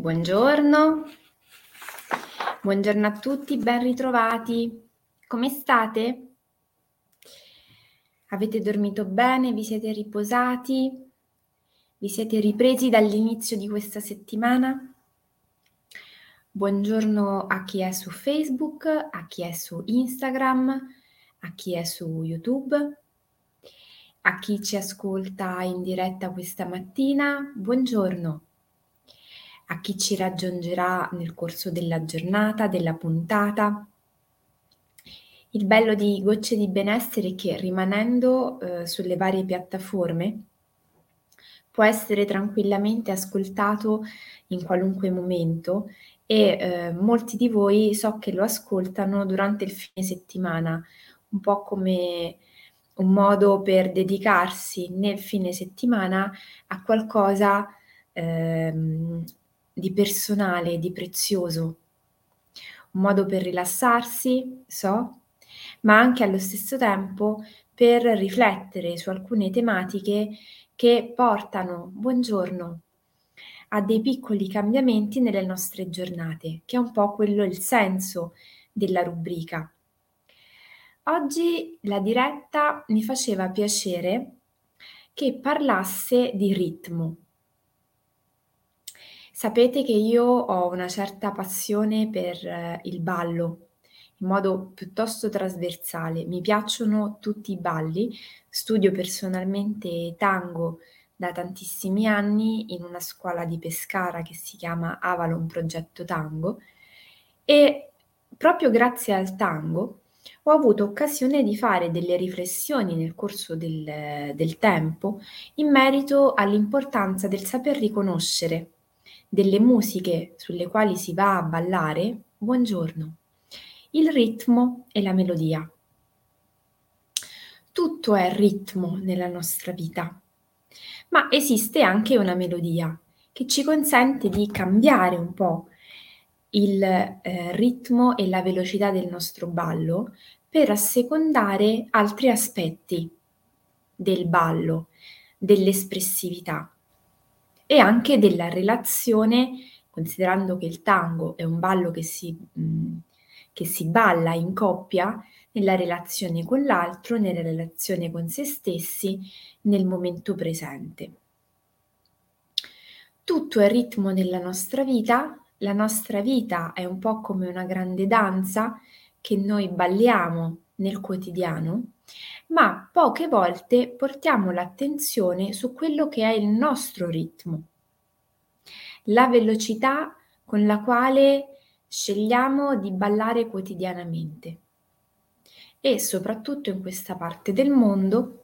Buongiorno, buongiorno a tutti, ben ritrovati. Come state? Avete dormito bene? Vi siete riposati? Vi siete ripresi dall'inizio di questa settimana? Buongiorno a chi è su Facebook, a chi è su Instagram, a chi è su YouTube, a chi ci ascolta in diretta questa mattina. Buongiorno. A chi ci raggiungerà nel corso della giornata, della puntata. Il bello di Gocce di Benessere è che rimanendo sulle varie piattaforme può essere tranquillamente ascoltato in qualunque momento e molti di voi so che lo ascoltano durante il fine settimana, un po' come un modo per dedicarsi nel fine settimana a qualcosa di personale, di prezioso, un modo per rilassarsi, ma anche allo stesso tempo per riflettere su alcune tematiche che portano, a dei piccoli cambiamenti nelle nostre giornate, che è un po' quello il senso della rubrica. Oggi la diretta mi faceva piacere che parlasse di ritmo. Sapete che io ho una certa passione per il ballo, in modo piuttosto trasversale. Mi piacciono tutti i balli, studio personalmente tango da tantissimi anni in una scuola di Pescara che si chiama Avalon Progetto Tango e proprio grazie al tango ho avuto occasione di fare delle riflessioni nel corso del tempo in merito all'importanza del saper riconoscere delle musiche sulle quali si va a ballare, il ritmo e la melodia. Tutto è ritmo nella nostra vita, ma esiste anche una melodia che ci consente di cambiare un po' il ritmo e la velocità del nostro ballo per assecondare altri aspetti del ballo, dell'espressività e anche della relazione, considerando che il tango è un ballo che si balla in coppia, nella relazione con l'altro, nella relazione con se stessi, nel momento presente. Tutto è ritmo nella nostra vita, la nostra vita è un po' come una grande danza che noi balliamo nel quotidiano, ma poche volte portiamo l'attenzione su quello che è il nostro ritmo, la velocità con la quale scegliamo di ballare quotidianamente. E soprattutto in questa parte del mondo,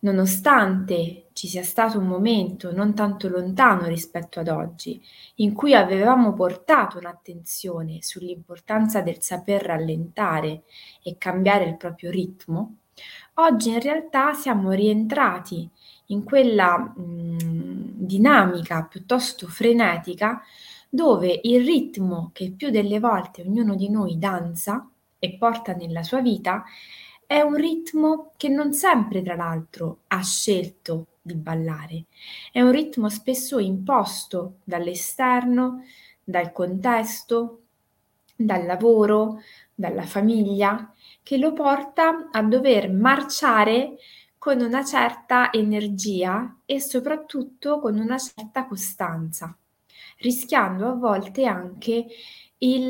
nonostante ci sia stato un momento non tanto lontano rispetto ad oggi, in cui avevamo portato un'attenzione sull'importanza del saper rallentare e cambiare il proprio ritmo, oggi in realtà siamo rientrati in quella dinamica piuttosto frenetica dove il ritmo che più delle volte ognuno di noi danza e porta nella sua vita è un ritmo che non sempre, tra l'altro, ha scelto di ballare. È un ritmo spesso imposto dall'esterno, dal contesto, dal lavoro, dalla famiglia, che lo porta a dover marciare con una certa energia e soprattutto con una certa costanza, rischiando a volte anche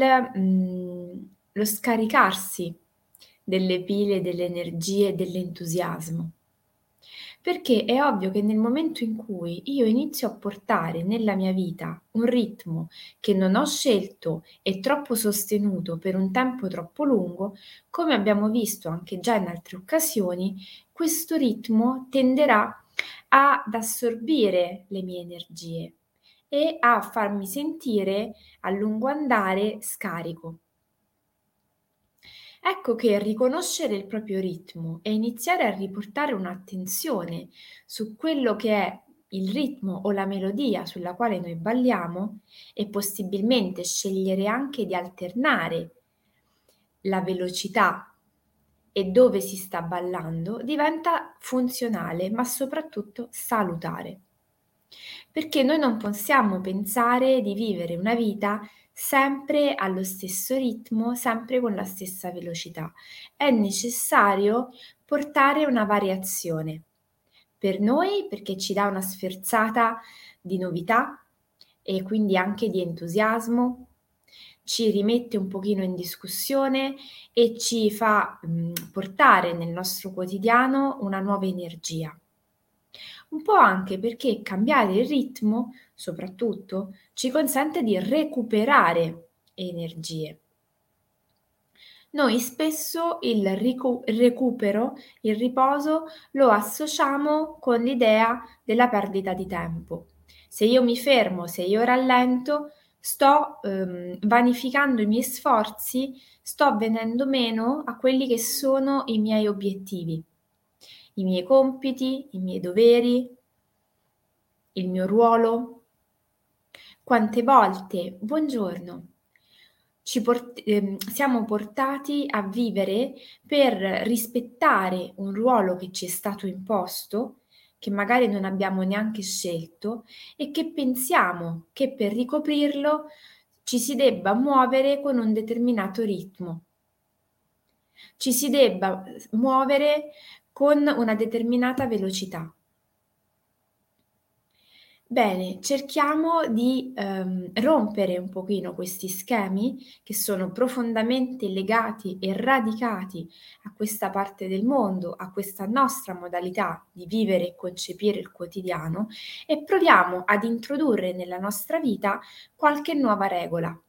lo scaricarsi delle pile, delle energie e dell'entusiasmo. Perché è ovvio che nel momento in cui io inizio a portare nella mia vita un ritmo che non ho scelto e troppo sostenuto per un tempo troppo lungo, come abbiamo visto anche già in altre occasioni, questo ritmo tenderà ad assorbire le mie energie e a farmi sentire a lungo andare scarico. Ecco che riconoscere il proprio ritmo e iniziare a riportare un'attenzione su quello che è il ritmo o la melodia sulla quale noi balliamo e possibilmente scegliere anche di alternare la velocità e dove si sta ballando diventa funzionale ma soprattutto salutare. Perché noi non possiamo pensare di vivere una vita sempre allo stesso ritmo, sempre con la stessa velocità. È necessario portare una variazione. Per noi, perché ci dà una sferzata di novità e quindi anche di entusiasmo, ci rimette un pochino in discussione e ci fa portare nel nostro quotidiano una nuova energia. Un po' anche perché cambiare il ritmo, soprattutto, ci consente di recuperare energie. Noi spesso il recupero, il riposo, lo associamo con l'idea della perdita di tempo. Se io mi fermo, se io rallento, sto vanificando i miei sforzi, sto venendo meno a quelli che sono i miei obiettivi, i miei compiti, i miei doveri, il mio ruolo. Quante volte, buongiorno, siamo portati a vivere per rispettare un ruolo che ci è stato imposto, che magari non abbiamo neanche scelto e che pensiamo che per ricoprirlo ci si debba muovere con un determinato ritmo, ci si debba muovere con una determinata velocità. Bene, cerchiamo di rompere un pochino questi schemi che sono profondamente legati e radicati a questa parte del mondo, a questa nostra modalità di vivere e concepire il quotidiano, e proviamo ad introdurre nella nostra vita qualche nuova regola.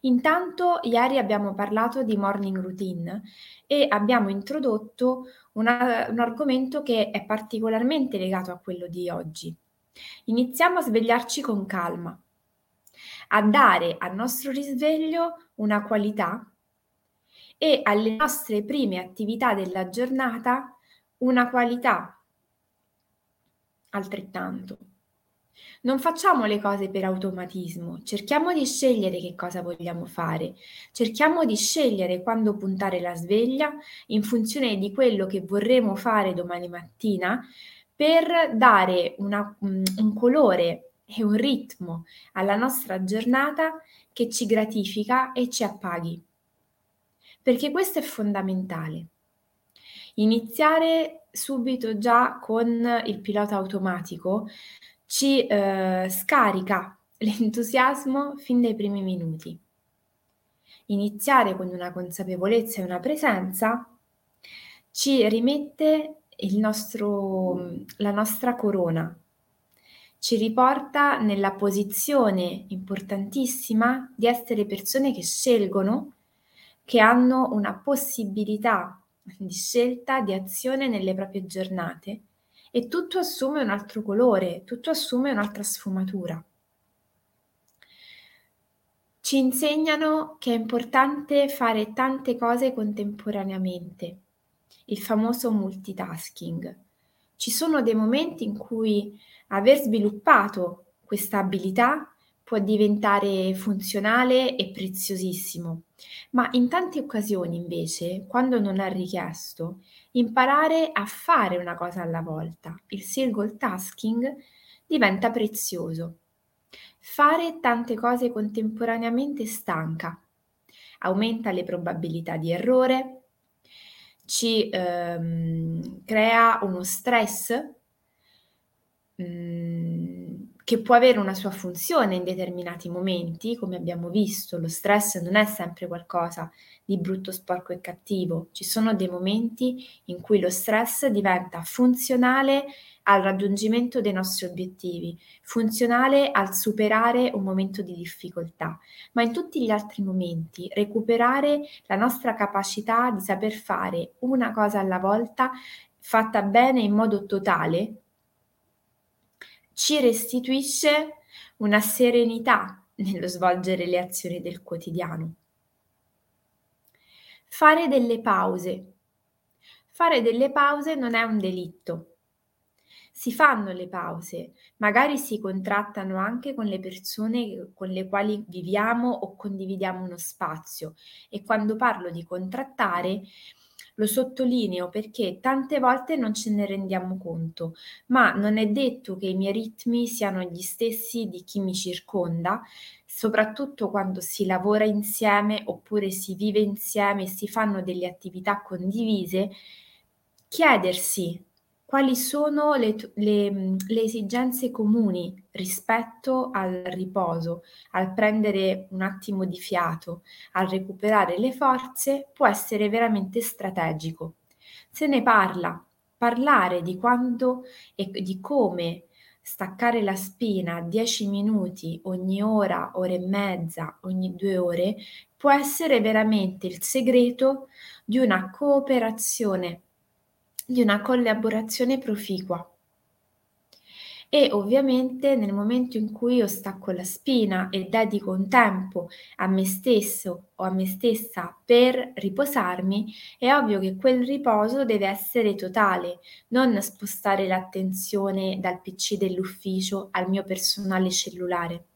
Intanto ieri abbiamo parlato di morning routine e abbiamo introdotto un argomento che è particolarmente legato a quello di oggi. Iniziamo a svegliarci con calma, a dare al nostro risveglio una qualità e alle nostre prime attività della giornata una qualità altrettanto. Non facciamo le cose per automatismo, cerchiamo di scegliere che cosa vogliamo fare, cerchiamo di scegliere quando puntare la sveglia in funzione di quello che vorremmo fare domani mattina per dare un colore e un ritmo alla nostra giornata che ci gratifica e ci appaghi. Perché questo è fondamentale. Iniziare subito già con il pilota automatico ci scarica l'entusiasmo fin dai primi minuti. Iniziare con una consapevolezza e una presenza ci rimette la nostra corona, ci riporta nella posizione importantissima di essere persone che scelgono, che hanno una possibilità di scelta, di azione nelle proprie giornate. E tutto assume un altro colore, tutto assume un'altra sfumatura. Ci insegnano che è importante fare tante cose contemporaneamente, il famoso multitasking. Ci sono dei momenti in cui aver sviluppato questa abilità può diventare funzionale e preziosissimo, ma in tante occasioni invece, quando non è richiesto, imparare a fare una cosa alla volta, il single tasking, diventa prezioso. Fare tante cose contemporaneamente stanca, aumenta le probabilità di errore, ci crea uno stress che può avere una sua funzione in determinati momenti, come abbiamo visto, lo stress non è sempre qualcosa di brutto, sporco e cattivo. Ci sono dei momenti in cui lo stress diventa funzionale al raggiungimento dei nostri obiettivi, funzionale al superare un momento di difficoltà, ma in tutti gli altri momenti recuperare la nostra capacità di saper fare una cosa alla volta, fatta bene in modo totale, ci restituisce una serenità nello svolgere le azioni del quotidiano. Fare delle pause. Fare delle pause non è un delitto. Si fanno le pause, magari si contrattano anche con le persone con le quali viviamo o condividiamo uno spazio. E quando parlo di contrattare, Lo sottolineo perché tante volte non ce ne rendiamo conto, ma non è detto che i miei ritmi siano gli stessi di chi mi circonda, soprattutto quando si lavora insieme oppure si vive insieme e si fanno delle attività condivise. Chiedersi quali sono le esigenze comuni rispetto al riposo, al prendere un attimo di fiato, al recuperare le forze, può essere veramente strategico. Se ne parla, parlare di quando e di come staccare la spina 10 minuti ogni ora, ora e mezza, ogni 2 ore, può essere veramente il segreto di una cooperazione, di una collaborazione proficua. E ovviamente nel momento in cui io stacco la spina e dedico un tempo a me stesso o a me stessa per riposarmi, è ovvio che quel riposo deve essere totale, non spostare l'attenzione dal PC dell'ufficio al mio personale cellulare.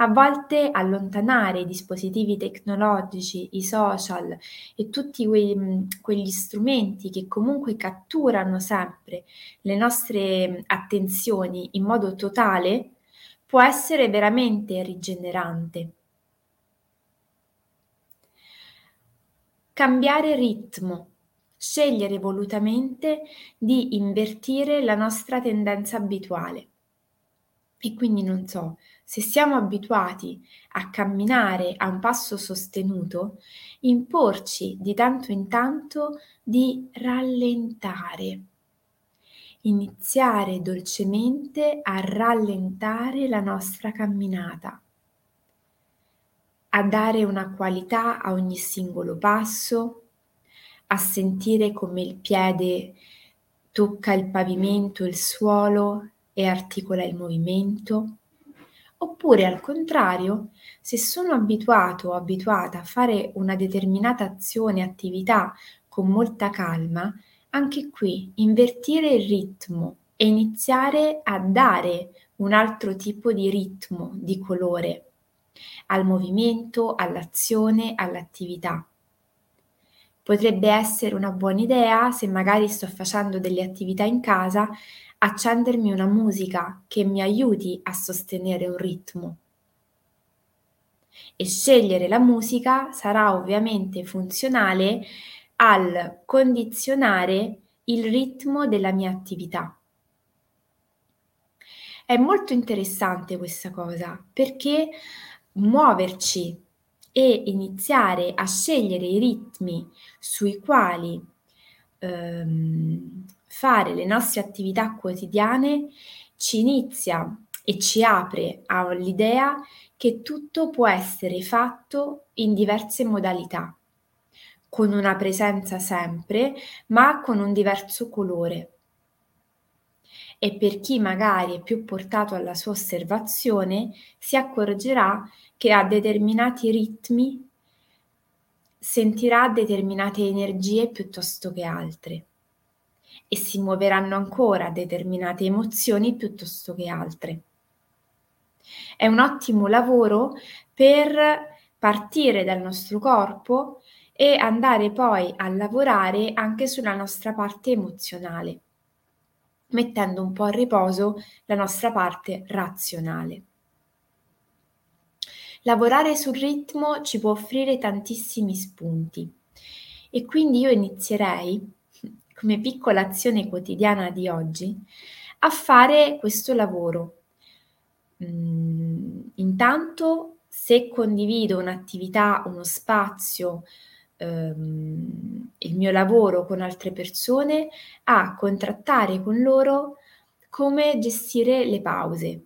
A volte allontanare i dispositivi tecnologici, i social e tutti quegli strumenti che comunque catturano sempre le nostre attenzioni in modo totale può essere veramente rigenerante. Cambiare ritmo, scegliere volutamente di invertire la nostra tendenza abituale. E quindi non so, se siamo abituati a camminare a un passo sostenuto, imporci di tanto in tanto di rallentare, iniziare dolcemente a rallentare la nostra camminata, a dare una qualità a ogni singolo passo, a sentire come il piede tocca il pavimento, il suolo, e articola il movimento, oppure al contrario, se sono abituato o abituata a fare una determinata azione, attività con molta calma, anche qui invertire il ritmo e iniziare a dare un altro tipo di ritmo, di colore al movimento, all'azione, all'attività. Potrebbe essere una buona idea, se magari sto facendo delle attività in casa, accendermi una musica che mi aiuti a sostenere un ritmo. E scegliere la musica sarà ovviamente funzionale al condizionare il ritmo della mia attività. È molto interessante questa cosa, perché muoverci e iniziare a scegliere i ritmi sui quali fare le nostre attività quotidiane ci inizia e ci apre all'idea che tutto può essere fatto in diverse modalità, con una presenza sempre, ma con un diverso colore. E per chi magari è più portato alla sua osservazione, si accorgerà che a determinati ritmi sentirà determinate energie piuttosto che altre e si muoveranno ancora determinate emozioni piuttosto che altre. È un ottimo lavoro per partire dal nostro corpo e andare poi a lavorare anche sulla nostra parte emozionale, mettendo un po' a riposo la nostra parte razionale. Lavorare sul ritmo ci può offrire tantissimi spunti e quindi io inizierei, come piccola azione quotidiana di oggi, a fare questo lavoro. Intanto, se condivido un'attività, uno spazio, il mio lavoro con altre persone, a contrattare con loro come gestire le pause.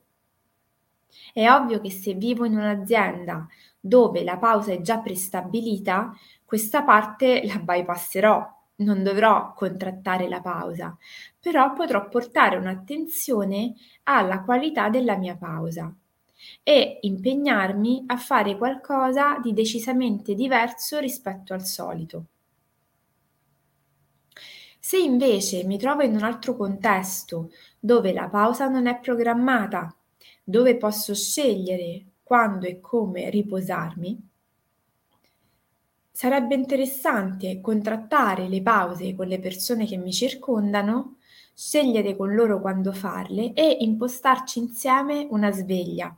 È ovvio che se vivo in un'azienda dove la pausa è già prestabilita, questa parte la bypasserò, non dovrò contrattare la pausa, però potrò portare un'attenzione alla qualità della mia pausa e impegnarmi a fare qualcosa di decisamente diverso rispetto al solito. Se invece mi trovo in un altro contesto dove la pausa non è programmata, dove posso scegliere quando e come riposarmi, Sarebbe interessante contrattare le pause con le persone che mi circondano, scegliere con loro quando farle e impostarci insieme una sveglia.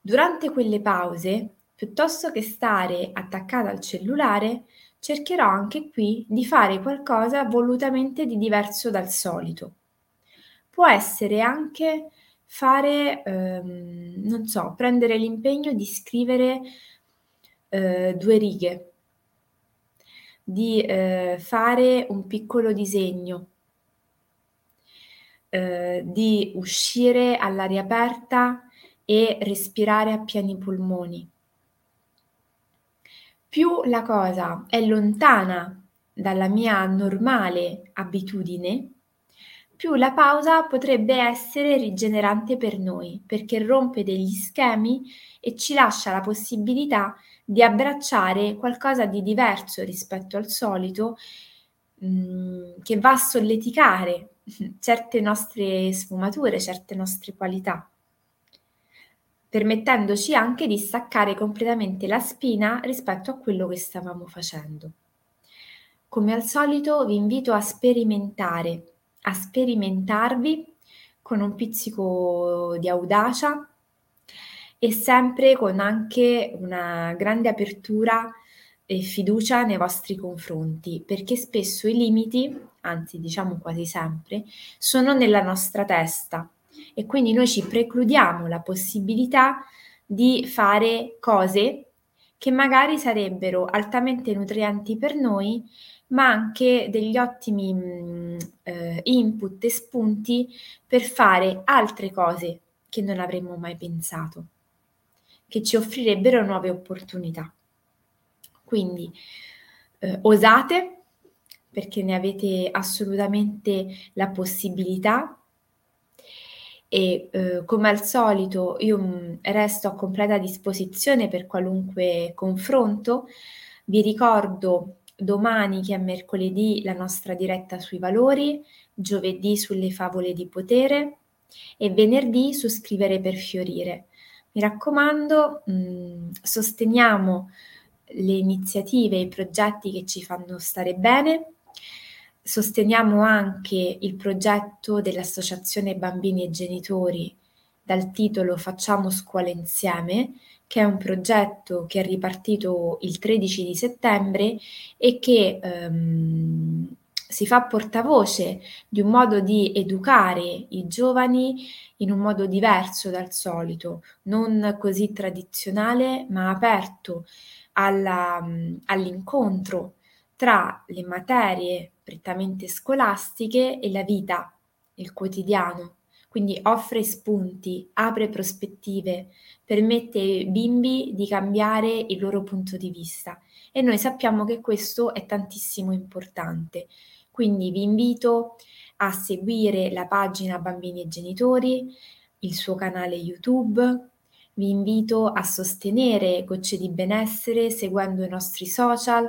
Durante quelle pause, piuttosto che stare attaccata al cellulare, cercherò anche qui di fare qualcosa volutamente di diverso dal solito. Può essere anche fare, prendere l'impegno di scrivere 2 righe, di fare un piccolo disegno, di uscire all'aria aperta e respirare a pieni polmoni. Più la cosa è lontana dalla mia normale abitudine, più la pausa potrebbe essere rigenerante per noi, perché rompe degli schemi e ci lascia la possibilità di abbracciare qualcosa di diverso rispetto al solito, che va a solleticare certe nostre sfumature, certe nostre qualità, permettendoci anche di staccare completamente la spina rispetto a quello che stavamo facendo. Come al solito vi invito a sperimentare, a sperimentarvi con un pizzico di audacia e sempre con anche una grande apertura e fiducia nei vostri confronti, perché spesso i limiti, anzi diciamo quasi sempre, sono nella nostra testa. E quindi noi ci precludiamo la possibilità di fare cose che magari sarebbero altamente nutrienti per noi, ma anche degli ottimi input e spunti per fare altre cose che non avremmo mai pensato, che ci offrirebbero nuove opportunità. Quindi osate, perché ne avete assolutamente la possibilità. E come al solito io resto a completa disposizione per qualunque confronto. Vi ricordo domani, che è mercoledì, la nostra diretta sui valori, giovedì sulle favole di potere e venerdì su scrivere per fiorire. Mi raccomando, sosteniamo le iniziative e i progetti che ci fanno stare bene. Sosteniamo anche il progetto dell'Associazione Bambini e Genitori dal titolo Facciamo Scuole Insieme, che è un progetto che è ripartito il 13 di settembre e che si fa portavoce di un modo di educare i giovani in un modo diverso dal solito, non così tradizionale, ma aperto all'incontro tra le materie prettamente scolastiche e la vita, il quotidiano. Quindi offre spunti, apre prospettive, permette ai bimbi di cambiare il loro punto di vista e noi sappiamo che questo è tantissimo importante. Quindi vi invito a seguire la pagina Bambini e Genitori, il suo canale YouTube. Vi invito a sostenere Gocce di Benessere seguendo i nostri social,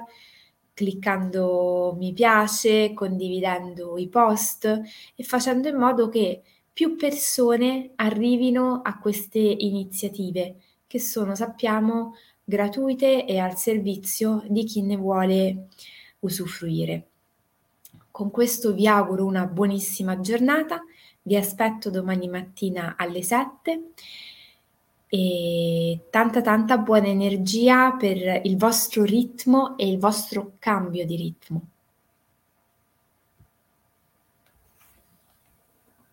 cliccando mi piace, condividendo i post e facendo in modo che più persone arrivino a queste iniziative che sono, sappiamo, gratuite e al servizio di chi ne vuole usufruire. Con questo vi auguro una buonissima giornata, vi aspetto domani mattina alle 7 e tanta buona energia per il vostro ritmo e il vostro cambio di ritmo.